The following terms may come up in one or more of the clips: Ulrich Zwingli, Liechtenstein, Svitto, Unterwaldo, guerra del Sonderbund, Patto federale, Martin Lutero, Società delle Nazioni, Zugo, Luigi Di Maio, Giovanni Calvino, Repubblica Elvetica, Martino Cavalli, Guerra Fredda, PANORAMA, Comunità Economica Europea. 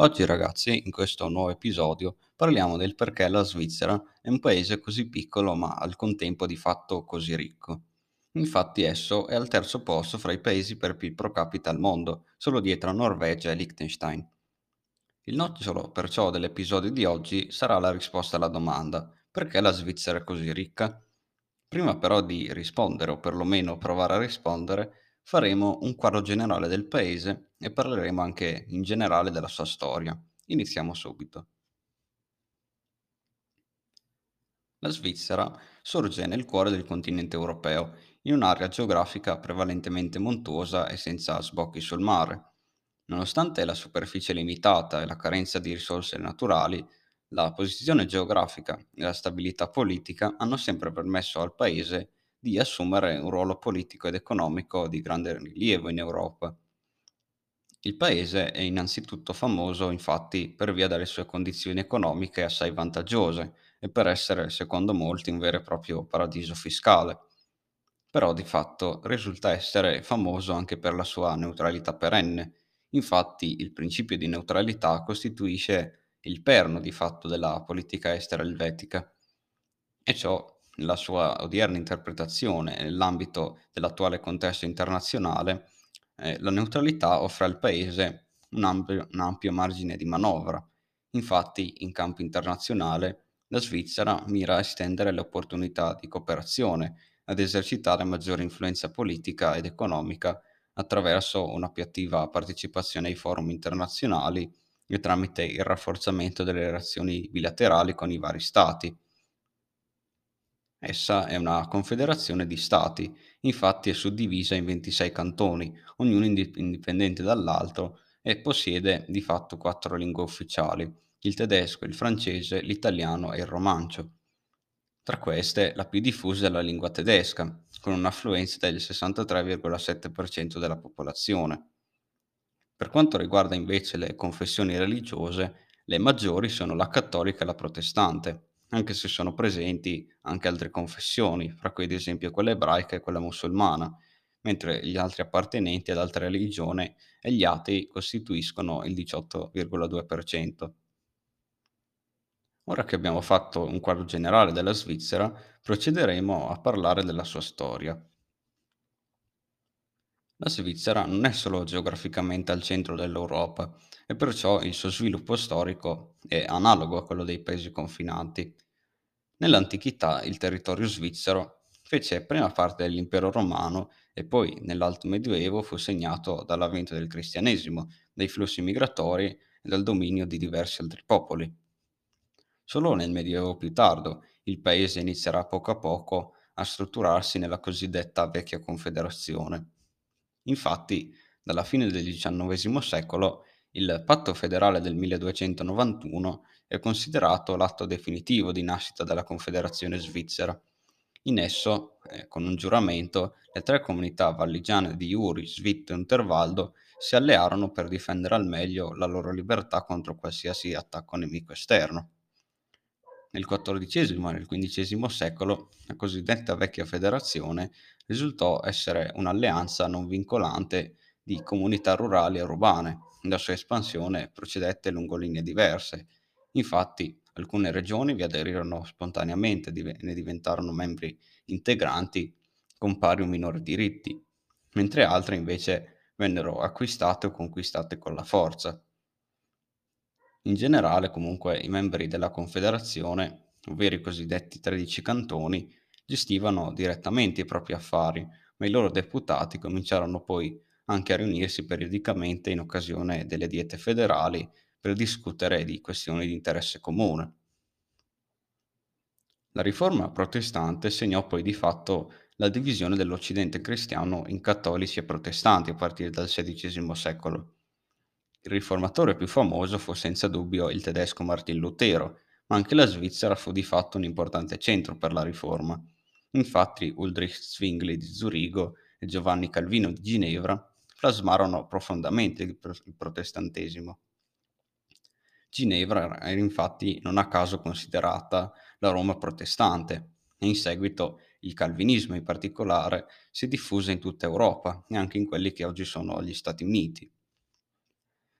Oggi ragazzi, in questo nuovo episodio, parliamo del perché la Svizzera è un paese così piccolo ma al contempo di fatto così ricco. Infatti esso è al terzo posto fra i paesi per PIL pro capita al mondo, solo dietro a Norvegia e Liechtenstein. Il nocciolo perciò dell'episodio di oggi sarà la risposta alla domanda: perché la Svizzera è così ricca? Prima però di rispondere, o perlomeno provare a rispondere, faremo un quadro generale del paese e parleremo anche in generale della sua storia. Iniziamo subito. La Svizzera sorge nel cuore del continente europeo, in un'area geografica prevalentemente montuosa e senza sbocchi sul mare. Nonostante la superficie limitata e la carenza di risorse naturali, la posizione geografica e la stabilità politica hanno sempre permesso al paese di assumere un ruolo politico ed economico di grande rilievo in Europa. Il paese è innanzitutto famoso, infatti, per via delle sue condizioni economiche assai vantaggiose e per essere, secondo molti, un vero e proprio paradiso fiscale. Però, di fatto, risulta essere famoso anche per la sua neutralità perenne. Infatti, il principio di neutralità costituisce il perno di fatto della politica estera elvetica, e ciò nella sua odierna interpretazione nell'ambito dell'attuale contesto internazionale. La neutralità offre al paese un ampio margine di manovra. Infatti, in campo internazionale, la Svizzera mira a estendere le opportunità di cooperazione, ad esercitare maggiore influenza politica ed economica attraverso una più attiva partecipazione ai forum internazionali e tramite il rafforzamento delle relazioni bilaterali con i vari stati. Essa è una confederazione di stati, infatti è suddivisa in 26 cantoni, ognuno indipendente dall'altro, e possiede di fatto 4 lingue ufficiali: il tedesco, il francese, l'italiano e il romancio. Tra queste, la più diffusa è la lingua tedesca, con un'affluenza del 63,7% della popolazione. Per quanto riguarda invece le confessioni religiose, le maggiori sono la cattolica e la protestante, anche se sono presenti anche altre confessioni, fra cui ad esempio quella ebraica e quella musulmana, mentre gli altri appartenenti ad altre religioni e gli atei costituiscono il 18,2%. Ora che abbiamo fatto un quadro generale della Svizzera, procederemo a parlare della sua storia. La Svizzera non è solo geograficamente al centro dell'Europa e perciò il suo sviluppo storico è analogo a quello dei paesi confinanti. Nell'antichità il territorio svizzero fece prima parte dell'impero romano e poi nell'alto medioevo fu segnato dall'avvento del cristianesimo, dai flussi migratori e dal dominio di diversi altri popoli. Solo nel medioevo più tardo il paese inizierà poco a poco a strutturarsi nella cosiddetta vecchia confederazione. Infatti, dalla fine del XIX secolo, il Patto federale del 1291 è considerato l'atto definitivo di nascita della Confederazione Svizzera. In esso, con un giuramento, le 3 comunità valligiane di Uri, Svitto e Unterwaldo si allearono per difendere al meglio la loro libertà contro qualsiasi attacco nemico esterno. Nel XIV e nel XV secolo la cosiddetta vecchia federazione risultò essere un'alleanza non vincolante di comunità rurali e urbane. La sua espansione procedette lungo linee diverse. Infatti, alcune regioni vi aderirono spontaneamente e ne diventarono membri integranti con pari o minori diritti, mentre altre invece vennero acquistate o conquistate con la forza. In generale, comunque, i membri della Confederazione, ovvero i cosiddetti 13 cantoni, gestivano direttamente i propri affari, ma i loro deputati cominciarono poi anche a riunirsi periodicamente in occasione delle diete federali per discutere di questioni di interesse comune. La riforma protestante segnò poi di fatto la divisione dell'Occidente cristiano in cattolici e protestanti a partire dal XVI secolo. Il riformatore più famoso fu senza dubbio il tedesco Martin Lutero, ma anche la Svizzera fu di fatto un importante centro per la riforma. Infatti Ulrich Zwingli di Zurigo e Giovanni Calvino di Ginevra plasmarono profondamente il protestantesimo. Ginevra era infatti non a caso considerata la Roma protestante e in seguito il calvinismo in particolare si diffuse in tutta Europa e anche in quelli che oggi sono gli Stati Uniti.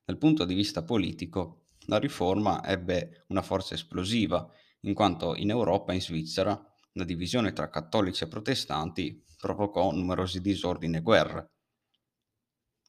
Dal punto di vista politico, la riforma ebbe una forza esplosiva, in quanto in Europa e in Svizzera la divisione tra cattolici e protestanti provocò numerosi disordini e guerre.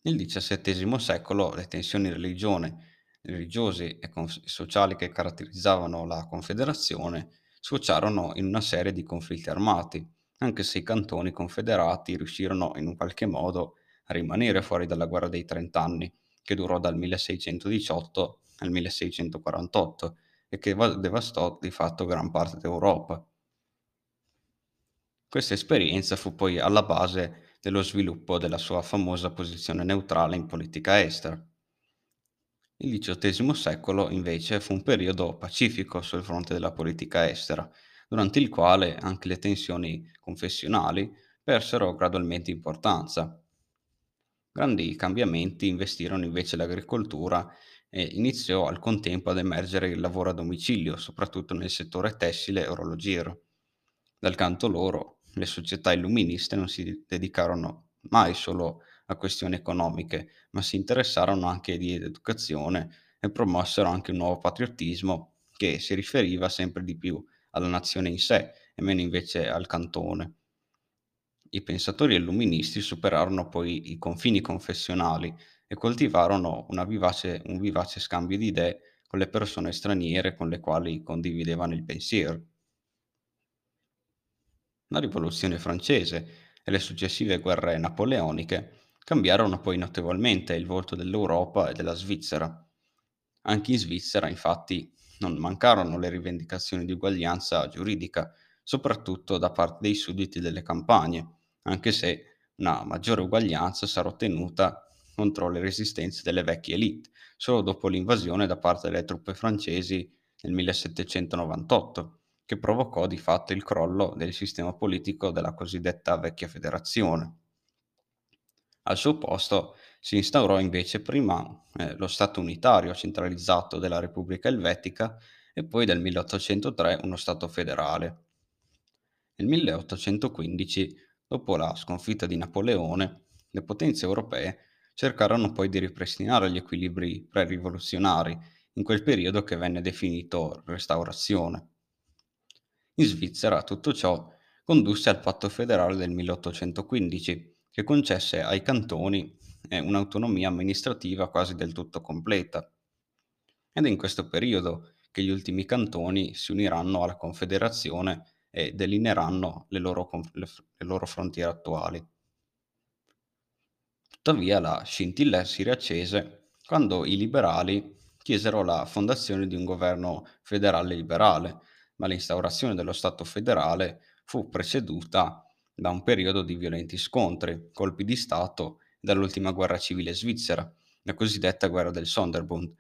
Nel XVII secolo le tensioni religiose e sociali che caratterizzavano la Confederazione sfociarono in una serie di conflitti armati, anche se i cantoni confederati riuscirono in un qualche modo a rimanere fuori dalla guerra dei 30 anni, che durò dal 1618 al 1648 e che devastò di fatto gran parte d'Europa. Questa esperienza fu poi alla base dello sviluppo della sua famosa posizione neutrale in politica estera. Il XVIII secolo invece fu un periodo pacifico sul fronte della politica estera, durante il quale anche le tensioni confessionali persero gradualmente importanza. Grandi cambiamenti investirono invece l'agricoltura e iniziò al contempo ad emergere il lavoro a domicilio, soprattutto nel settore tessile e orologiero. Dal canto loro, le società illuministe non si dedicarono mai solo a questioni economiche, ma si interessarono anche di educazione e promossero anche un nuovo patriottismo che si riferiva sempre di più alla nazione in sé e meno invece al cantone. I pensatori illuministi superarono poi i confini confessionali e coltivarono un vivace scambio di idee con le persone straniere con le quali condividevano il pensiero. La rivoluzione francese e le successive guerre napoleoniche cambiarono poi notevolmente il volto dell'Europa e della Svizzera. Anche in Svizzera, infatti, non mancarono le rivendicazioni di uguaglianza giuridica, soprattutto da parte dei sudditi delle campagne, anche se una maggiore uguaglianza sarà ottenuta contro le resistenze delle vecchie élite, solo dopo l'invasione da parte delle truppe francesi nel 1798. Che provocò di fatto il crollo del sistema politico della cosiddetta vecchia federazione. Al suo posto si instaurò invece prima lo Stato unitario centralizzato della Repubblica Elvetica e poi dal 1803 uno Stato federale. Nel 1815, dopo la sconfitta di Napoleone, le potenze europee cercarono poi di ripristinare gli equilibri pre-rivoluzionari in quel periodo che venne definito Restaurazione. In Svizzera tutto ciò condusse al Patto federale del 1815, che concesse ai cantoni un'autonomia amministrativa quasi del tutto completa. Ed è in questo periodo che gli ultimi cantoni si uniranno alla Confederazione e delineeranno le loro frontiere attuali. Tuttavia la scintilla si riaccese quando i liberali chiesero la fondazione di un governo federale liberale, ma l'instaurazione dello Stato federale fu preceduta da un periodo di violenti scontri, colpi di Stato e dall'ultima guerra civile svizzera, la cosiddetta guerra del Sonderbund,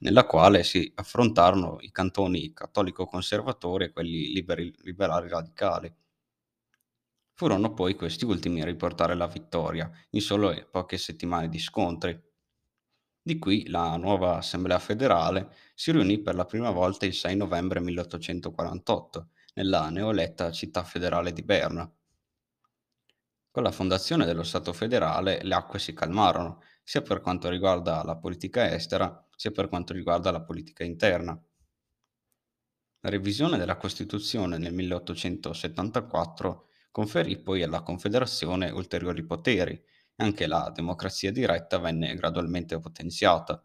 nella quale si affrontarono i cantoni cattolico-conservatori e quelli liberali radicali. Furono poi questi ultimi a riportare la vittoria in solo poche settimane di scontri. Di qui la nuova Assemblea federale si riunì per la prima volta il 6 novembre 1848 nella neoeletta città federale di Berna. Con la fondazione dello Stato federale le acque si calmarono, sia per quanto riguarda la politica estera, sia per quanto riguarda la politica interna. La revisione della Costituzione nel 1874 conferì poi alla Confederazione ulteriori poteri. Anche la democrazia diretta venne gradualmente potenziata.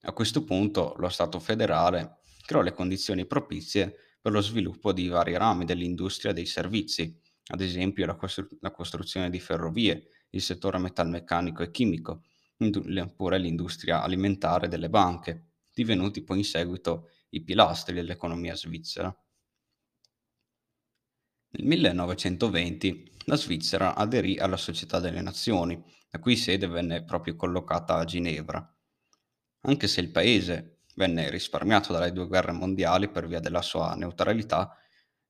A questo punto lo Stato federale creò le condizioni propizie per lo sviluppo di vari rami dell'industria e dei servizi, ad esempio la costruzione di ferrovie, il settore metalmeccanico e chimico, oppure l'industria alimentare delle banche, divenuti poi in seguito i pilastri dell'economia svizzera. Nel 1920 la Svizzera aderì alla Società delle Nazioni, la cui sede venne proprio collocata a Ginevra. Anche se il paese venne risparmiato dalle due guerre mondiali per via della sua neutralità,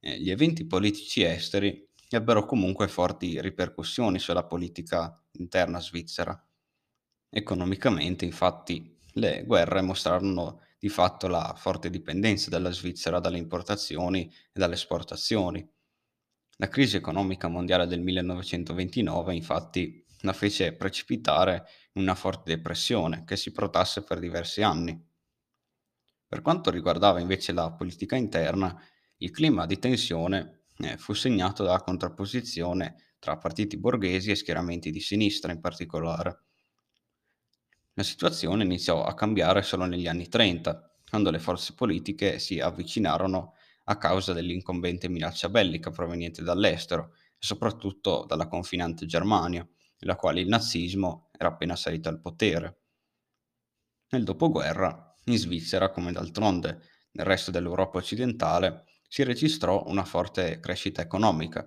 gli eventi politici esteri ebbero comunque forti ripercussioni sulla politica interna svizzera. Economicamente, infatti, le guerre mostrarono di fatto la forte dipendenza della Svizzera dalle importazioni e dalle esportazioni. La crisi economica mondiale del 1929, infatti, la fece precipitare una forte depressione che si protrasse per diversi anni. Per quanto riguardava invece la politica interna, il clima di tensione fu segnato dalla contrapposizione tra partiti borghesi e schieramenti di sinistra in particolare. La situazione iniziò a cambiare solo negli anni 30, quando le forze politiche si avvicinarono a causa dell'incombente minaccia bellica proveniente dall'estero, e soprattutto dalla confinante Germania, nella quale il nazismo era appena salito al potere. Nel dopoguerra, in Svizzera, come d'altronde nel resto dell'Europa occidentale, si registrò una forte crescita economica.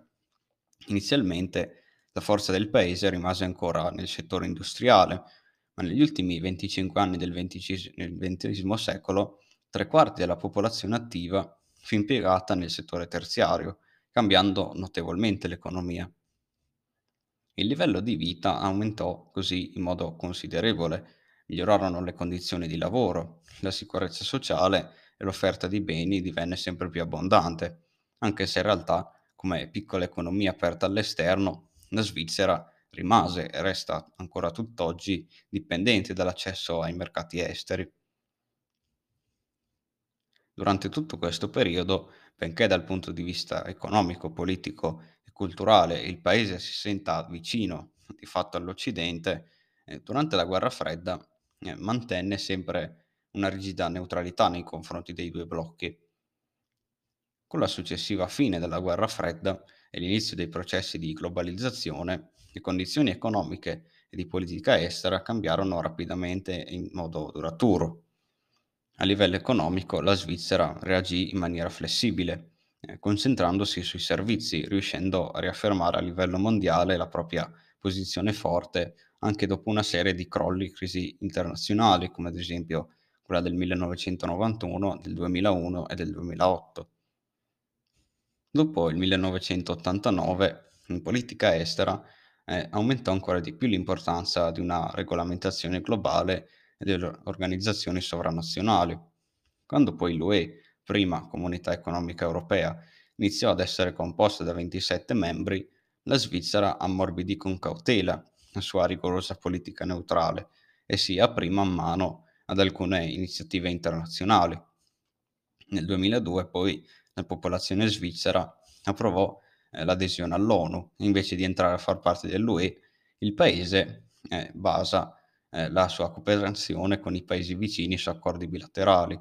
Inizialmente la forza del paese rimase ancora nel settore industriale, ma negli ultimi 25 anni del XX secolo 3/4 della popolazione attiva fu impiegata nel settore terziario, cambiando notevolmente l'economia. Il livello di vita aumentò così in modo considerevole, migliorarono le condizioni di lavoro, la sicurezza sociale e l'offerta di beni divenne sempre più abbondante, anche se in realtà, come piccola economia aperta all'esterno, la Svizzera rimase e resta ancora tutt'oggi dipendente dall'accesso ai mercati esteri. Durante tutto questo periodo, benché dal punto di vista economico, politico e culturale il paese si senta vicino di fatto all'Occidente, durante la Guerra Fredda mantenne sempre una rigida neutralità nei confronti dei due blocchi. Con la successiva fine della Guerra Fredda e l'inizio dei processi di globalizzazione, le condizioni economiche e di politica estera cambiarono rapidamente in modo duraturo. A livello economico, la Svizzera reagì in maniera flessibile, concentrandosi sui servizi, riuscendo a riaffermare a livello mondiale la propria posizione forte anche dopo una serie di crolli e crisi internazionali, come ad esempio quella del 1991, del 2001 e del 2008. Dopo il 1989, in politica estera, aumentò ancora di più l'importanza di una regolamentazione globale e delle organizzazioni sovranazionali. Quando poi l'UE, prima Comunità Economica Europea, iniziò ad essere composta da 27 membri, la Svizzera ammorbidì con cautela la sua rigorosa politica neutrale e si aprì man mano ad alcune iniziative internazionali. Nel 2002 poi la popolazione svizzera approvò l'adesione all'ONU. Invece di entrare a far parte dell'UE, il paese basa la sua cooperazione con i paesi vicini su accordi bilaterali.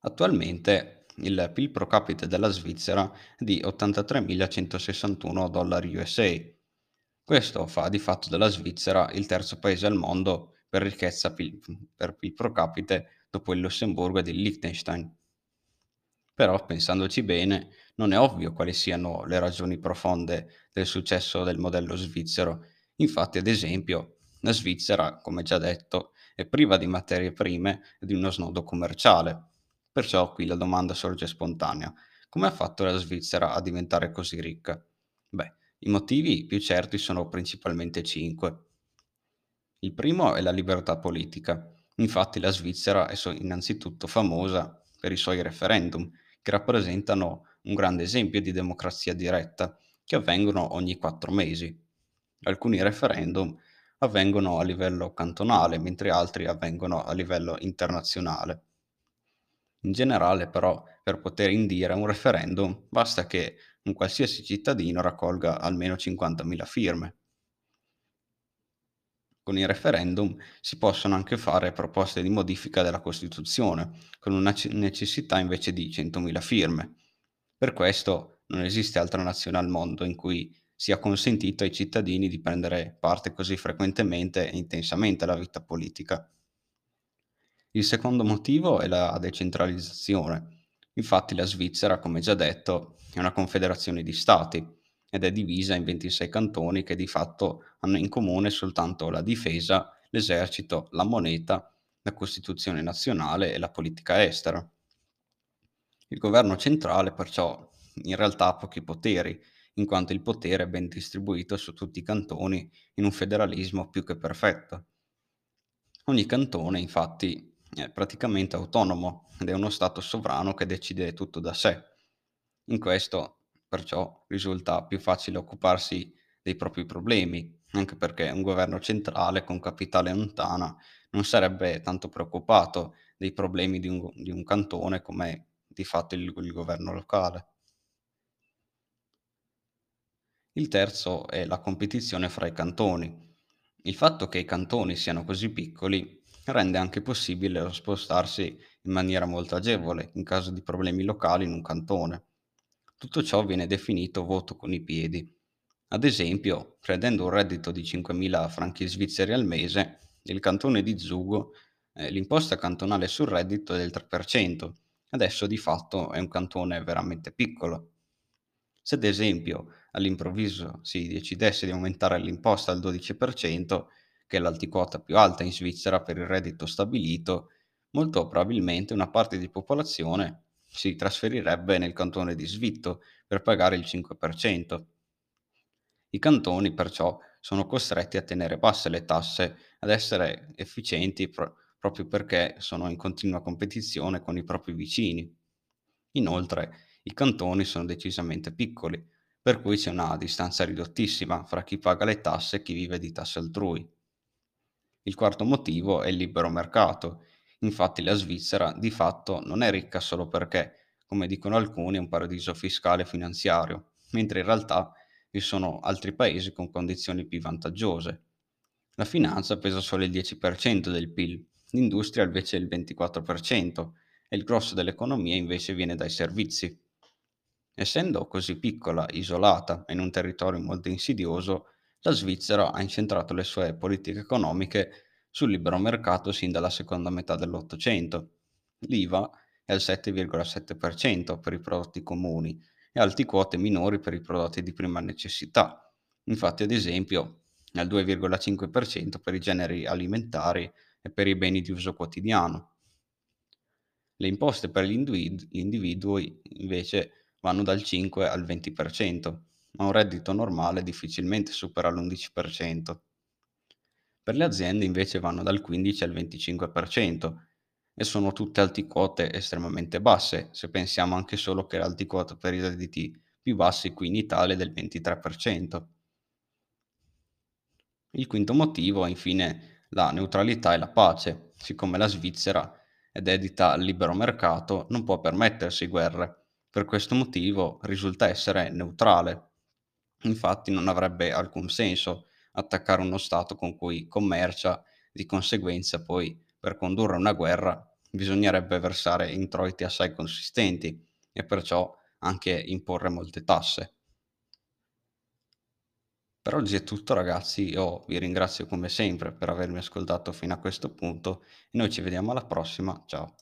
Attualmente il PIL pro capite della Svizzera è di $83.161 USA. Questo fa di fatto della Svizzera il terzo paese al mondo per ricchezza per PIL pro capite dopo il Lussemburgo ed il Liechtenstein. Però, pensandoci bene, non è ovvio quali siano le ragioni profonde del successo del modello svizzero. Infatti, ad esempio, la Svizzera, come già detto, è priva di materie prime e di uno snodo commerciale. Perciò qui la domanda sorge spontanea. Come ha fatto la Svizzera a diventare così ricca? Beh, i motivi più certi sono principalmente 5. Il primo è la libertà politica. Infatti la Svizzera è innanzitutto famosa per i suoi referendum, che rappresentano un grande esempio di democrazia diretta, che avvengono ogni 4 mesi. Alcuni referendum avvengono a livello cantonale, mentre altri avvengono a livello internazionale. In generale, però, per poter indire un referendum basta che un qualsiasi cittadino raccolga almeno 50.000 firme. Con i referendum si possono anche fare proposte di modifica della Costituzione, con una necessità invece di 100.000 firme. Per questo non esiste altra nazione al mondo in cui sia consentito ai cittadini di prendere parte così frequentemente e intensamente alla vita politica. Il secondo motivo è la decentralizzazione. Infatti la Svizzera, come già detto, è una confederazione di stati ed è divisa in 26 cantoni che di fatto hanno in comune soltanto la difesa, l'esercito, la moneta, la Costituzione nazionale e la politica estera. Il governo centrale perciò in realtà ha pochi poteri, in quanto il potere è ben distribuito su tutti i cantoni in un federalismo più che perfetto. Ogni cantone, infatti, è praticamente autonomo ed è uno stato sovrano che decide tutto da sé. In questo, perciò, risulta più facile occuparsi dei propri problemi, anche perché un governo centrale con capitale lontana non sarebbe tanto preoccupato dei problemi di un cantone come di fatto il governo locale. Il terzo è la competizione fra i cantoni. Il fatto che i cantoni siano così piccoli rende anche possibile spostarsi in maniera molto agevole in caso di problemi locali in un cantone. Tutto ciò viene definito voto con i piedi. Ad esempio, prendendo un reddito di 5.000 franchi svizzeri al mese, nel cantone di Zugo l'imposta cantonale sul reddito è del 3%. Adesso di fatto è un cantone veramente piccolo. Se ad esempio all'improvviso si decidesse di aumentare l'imposta al 12%, che è l'aliquota più alta in Svizzera per il reddito stabilito, molto probabilmente una parte di popolazione si trasferirebbe nel cantone di Svitto per pagare il 5%. I cantoni perciò sono costretti a tenere basse le tasse, ad essere efficienti proprio perché sono in continua competizione con i propri vicini. Inoltre, i cantoni sono decisamente piccoli, per cui c'è una distanza ridottissima fra chi paga le tasse e chi vive di tasse altrui. Il quarto motivo è il libero mercato. Infatti la Svizzera di fatto non è ricca solo perché, come dicono alcuni, è un paradiso fiscale e finanziario, mentre in realtà vi sono altri paesi con condizioni più vantaggiose. La finanza pesa solo il 10% del PIL, l'industria invece il 24% e il grosso dell'economia invece viene dai servizi. Essendo così piccola, isolata e in un territorio molto insidioso, la Svizzera ha incentrato le sue politiche economiche sul libero mercato sin dalla seconda metà dell'Ottocento. L'IVA è al 7,7% per i prodotti comuni e altre quote minori per i prodotti di prima necessità. Infatti, ad esempio, è al 2,5% per i generi alimentari e per i beni di uso quotidiano. Le imposte per gli individui, invece, vanno dal 5 al 20%, ma un reddito normale difficilmente supera l'11%. Per le aziende invece vanno dal 15 al 25% e sono tutte aliquote estremamente basse, se pensiamo anche solo che l'aliquota per i redditi più bassi qui in Italia è del 23%. Il quinto motivo è infine la neutralità e la pace. Siccome la Svizzera è dedita al libero mercato, non può permettersi guerre. Per questo motivo risulta essere neutrale. Infatti non avrebbe alcun senso attaccare uno Stato con cui commercia, di conseguenza poi per condurre una guerra bisognerebbe versare introiti assai consistenti e perciò anche imporre molte tasse. Per oggi è tutto ragazzi, io vi ringrazio come sempre per avermi ascoltato fino a questo punto e noi ci vediamo alla prossima, ciao!